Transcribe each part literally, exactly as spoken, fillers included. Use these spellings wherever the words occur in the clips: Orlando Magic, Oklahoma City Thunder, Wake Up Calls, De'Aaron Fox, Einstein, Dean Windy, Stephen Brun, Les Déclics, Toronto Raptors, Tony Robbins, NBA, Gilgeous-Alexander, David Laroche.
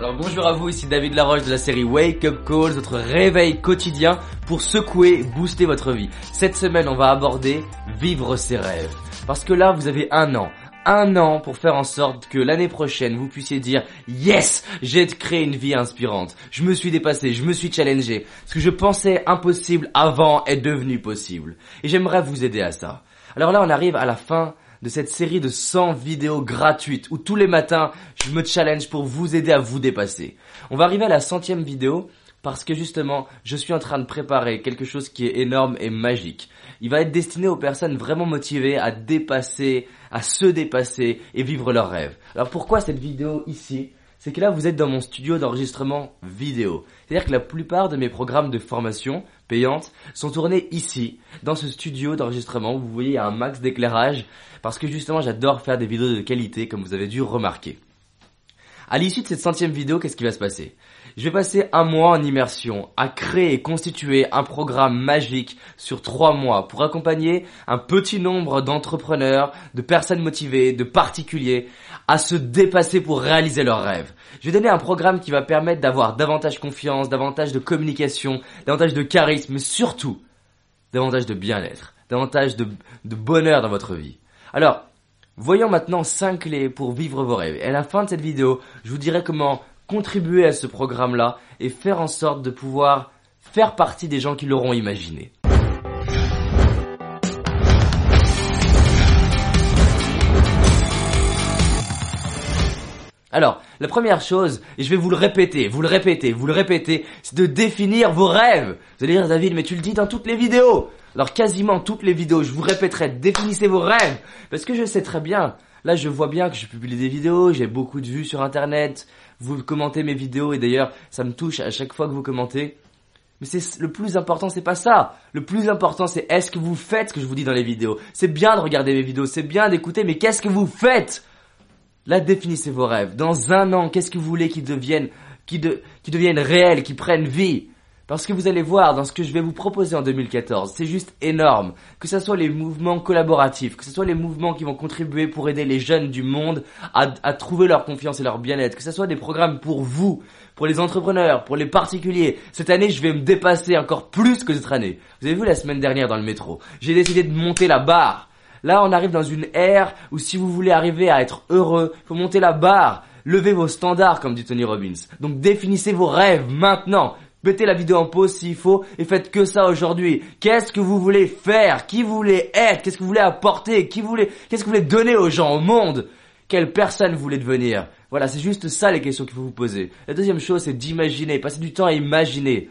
Alors bonjour à vous, ici David Laroche de la série Wake Up Calls, votre réveil quotidien pour secouer, booster votre vie. Cette semaine, on va aborder vivre ses rêves. Parce que là, vous avez un an. Un an pour faire en sorte que l'année prochaine, vous puissiez dire « Yes, j'ai créé une vie inspirante. Je me suis dépassé, je me suis challengé. Ce que je pensais impossible avant est devenu possible. » Et j'aimerais vous aider à ça. Alors là, on arrive à la fin de cette série de cent vidéos gratuites où tous les matins, je me challenge pour vous aider à vous dépasser. On va arriver à la centième vidéo parce que justement, je suis en train de préparer quelque chose qui est énorme et magique. Il va être destiné aux personnes vraiment motivées à dépasser, à se dépasser et vivre leurs rêves. Alors pourquoi cette vidéo ici ? C'est que là, vous êtes dans mon studio d'enregistrement vidéo. C'est-à-dire que la plupart de mes programmes de formation payantes sont tournés ici, dans ce studio d'enregistrement. Vous voyez, il y a un max d'éclairage parce que justement, j'adore faire des vidéos de qualité comme vous avez dû remarquer. À l'issue de cette centième vidéo, qu'est-ce qui va se passer ? Je vais passer un mois en immersion à créer et constituer un programme magique sur trois mois pour accompagner un petit nombre d'entrepreneurs, de personnes motivées, de particuliers à se dépasser pour réaliser leurs rêves. Je vais donner un programme qui va permettre d'avoir davantage confiance, davantage de communication, davantage de charisme, mais surtout davantage de bien-être, davantage de, de bonheur dans votre vie. Alors, voyons maintenant cinq clés pour vivre vos rêves. Et à la fin de cette vidéo, je vous dirai comment contribuer à ce programme-là et faire en sorte de pouvoir faire partie des gens qui l'auront imaginé. Alors, la première chose, et je vais vous le répéter, vous le répéter, vous le répéter, c'est de définir vos rêves. Vous allez dire, David, mais tu le dis dans toutes les vidéos. Alors quasiment toutes les vidéos, je vous répéterai, définissez vos rêves. Parce que je sais très bien, là je vois bien que je publie des vidéos, j'ai beaucoup de vues sur internet, vous commentez mes vidéos et d'ailleurs ça me touche à chaque fois que vous commentez. Mais c'est le plus important, c'est pas ça. Le plus important c'est est-ce que vous faites ce que je vous dis dans les vidéos. C'est bien de regarder mes vidéos, c'est bien d'écouter, mais qu'est-ce que vous faites? Là définissez vos rêves. Dans un an, qu'est-ce que vous voulez qu'ils deviennent, qu'ils de, qu'ils deviennent réels, qu'ils prennent vie? Parce que vous allez voir dans ce que je vais vous proposer en deux mille quatorze, c'est juste énorme. Que ce soit les mouvements collaboratifs, que ce soit les mouvements qui vont contribuer pour aider les jeunes du monde à, à trouver leur confiance et leur bien-être, que ce soit des programmes pour vous, pour les entrepreneurs, pour les particuliers. Cette année, je vais me dépasser encore plus que cette année. Vous avez vu la semaine dernière dans le métro, j'ai décidé de monter la barre. Là, on arrive dans une ère où si vous voulez arriver à être heureux, il faut monter la barre. Levez vos standards, comme dit Tony Robbins. Donc définissez vos rêves maintenant. Mettez la vidéo en pause s'il faut et faites que ça aujourd'hui. Qu'est-ce que vous voulez faire? Qui vous voulez être? Qu'est-ce que vous voulez apporter? Qui vous voulez... Qu'est-ce que vous voulez donner aux gens, au monde? Quelle personne vous voulez devenir? Voilà, c'est juste ça les questions qu'il faut vous poser. La deuxième chose, c'est d'imaginer. Passez du temps à imaginer.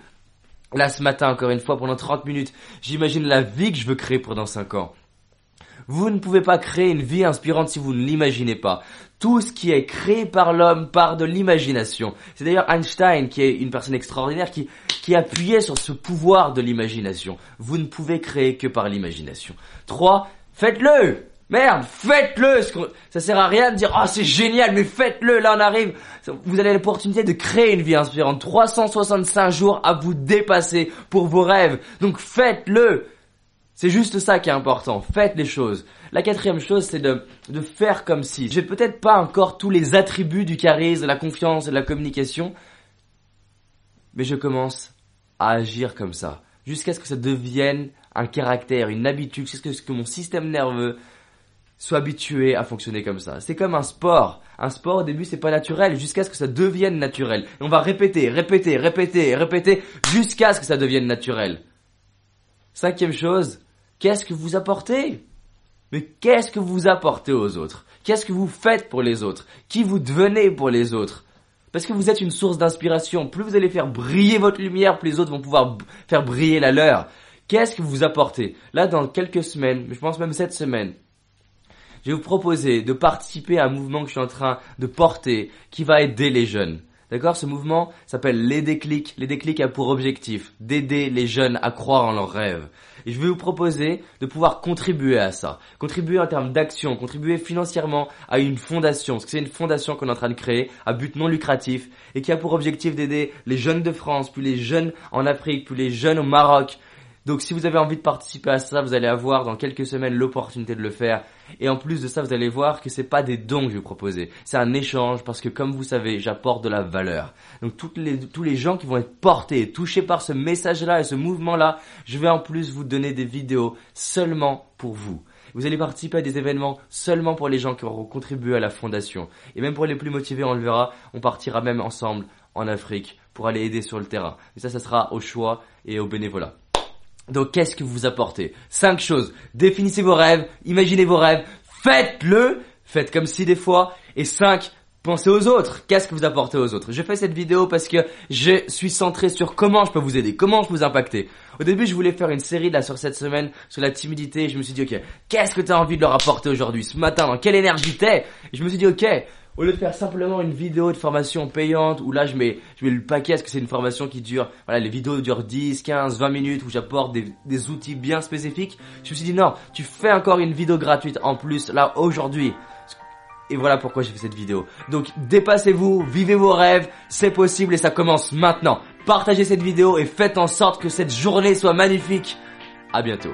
Là, ce matin, encore une fois, pendant trente minutes, j'imagine la vie que je veux créer pendant cinq ans. Vous ne pouvez pas créer une vie inspirante si vous ne l'imaginez pas. Tout ce qui est créé par l'homme part de l'imagination. C'est d'ailleurs Einstein qui est une personne extraordinaire qui, qui appuyait sur ce pouvoir de l'imagination. Vous ne pouvez créer que par l'imagination. Trois, faites-le! Merde, faites-le! Ça sert à rien de dire « Ah, oh, c'est génial, mais faites-le, là on arrive !» Vous avez l'opportunité de créer une vie inspirante. trois cent soixante-cinq jours à vous dépasser pour vos rêves. Donc faites-le! C'est juste ça qui est important. Faites les choses. La quatrième chose, c'est de, de faire comme si. J'ai peut-être pas encore tous les attributs du charisme, de la confiance, de la communication, mais je commence à agir comme ça. Jusqu'à ce que ça devienne un caractère, une habitude, jusqu'à ce que mon système nerveux soit habitué à fonctionner comme ça. C'est comme un sport. Un sport, au début, c'est pas naturel, jusqu'à ce que ça devienne naturel. Et on va répéter, répéter, répéter, répéter, jusqu'à ce que ça devienne naturel. Cinquième chose, qu'est-ce que vous apportez? Mais qu'est-ce que vous apportez aux autres? Qu'est-ce que vous faites pour les autres? Qui vous devenez pour les autres? Parce que vous êtes une source d'inspiration. Plus vous allez faire briller votre lumière, plus les autres vont pouvoir faire briller la leur. Qu'est-ce que vous apportez? Là, dans quelques semaines, je pense même cette semaine, je vais vous proposer de participer à un mouvement que je suis en train de porter qui va aider les jeunes. D'accord, ce mouvement s'appelle Les Déclics. Les Déclics a pour objectif d'aider les jeunes à croire en leurs rêves. Et je vais vous proposer de pouvoir contribuer à ça. Contribuer en termes d'action, contribuer financièrement à une fondation. Parce que c'est une fondation qu'on est en train de créer à but non lucratif et qui a pour objectif d'aider les jeunes de France, puis les jeunes en Afrique, puis les jeunes au Maroc. Donc si vous avez envie de participer à ça, vous allez avoir dans quelques semaines l'opportunité de le faire. Et en plus de ça, vous allez voir que c'est pas des dons que je vais proposer, c'est un échange, parce que comme vous savez, j'apporte de la valeur. Donc toutes les, tous les gens qui vont être portés et touchés par ce message-là et ce mouvement-là, je vais en plus vous donner des vidéos seulement pour vous. Vous allez participer à des événements seulement pour les gens qui auront contribué à la fondation. Et même pour les plus motivés, on le verra, on partira même ensemble en Afrique pour aller aider sur le terrain. Et ça, ça sera au choix et au bénévolat. Donc, qu'est-ce que vous apportez? Cinq choses. Définissez vos rêves, imaginez vos rêves, faites-le, faites comme si des fois. Et cinq, pensez aux autres. Qu'est-ce que vous apportez aux autres? Je fais cette vidéo parce que je suis centré sur comment je peux vous aider, comment je peux vous impacter. Au début, je voulais faire une série là sur cette semaine, sur la timidité, et je me suis dit, ok, qu'est-ce que tu as envie de leur apporter aujourd'hui, ce matin, dans quelle énergie t'es? Et je me suis dit, ok, au lieu de faire simplement une vidéo de formation payante où là je mets je mets le paquet parce que c'est une formation qui dure, voilà, les vidéos durent dix, quinze, vingt minutes où j'apporte des, des outils bien spécifiques, je me suis dit non, tu fais encore une vidéo gratuite en plus là aujourd'hui. Et voilà pourquoi j'ai fait cette vidéo. Donc dépassez-vous, vivez vos rêves, c'est possible et ça commence maintenant. Partagez cette vidéo et faites en sorte que cette journée soit magnifique. À bientôt.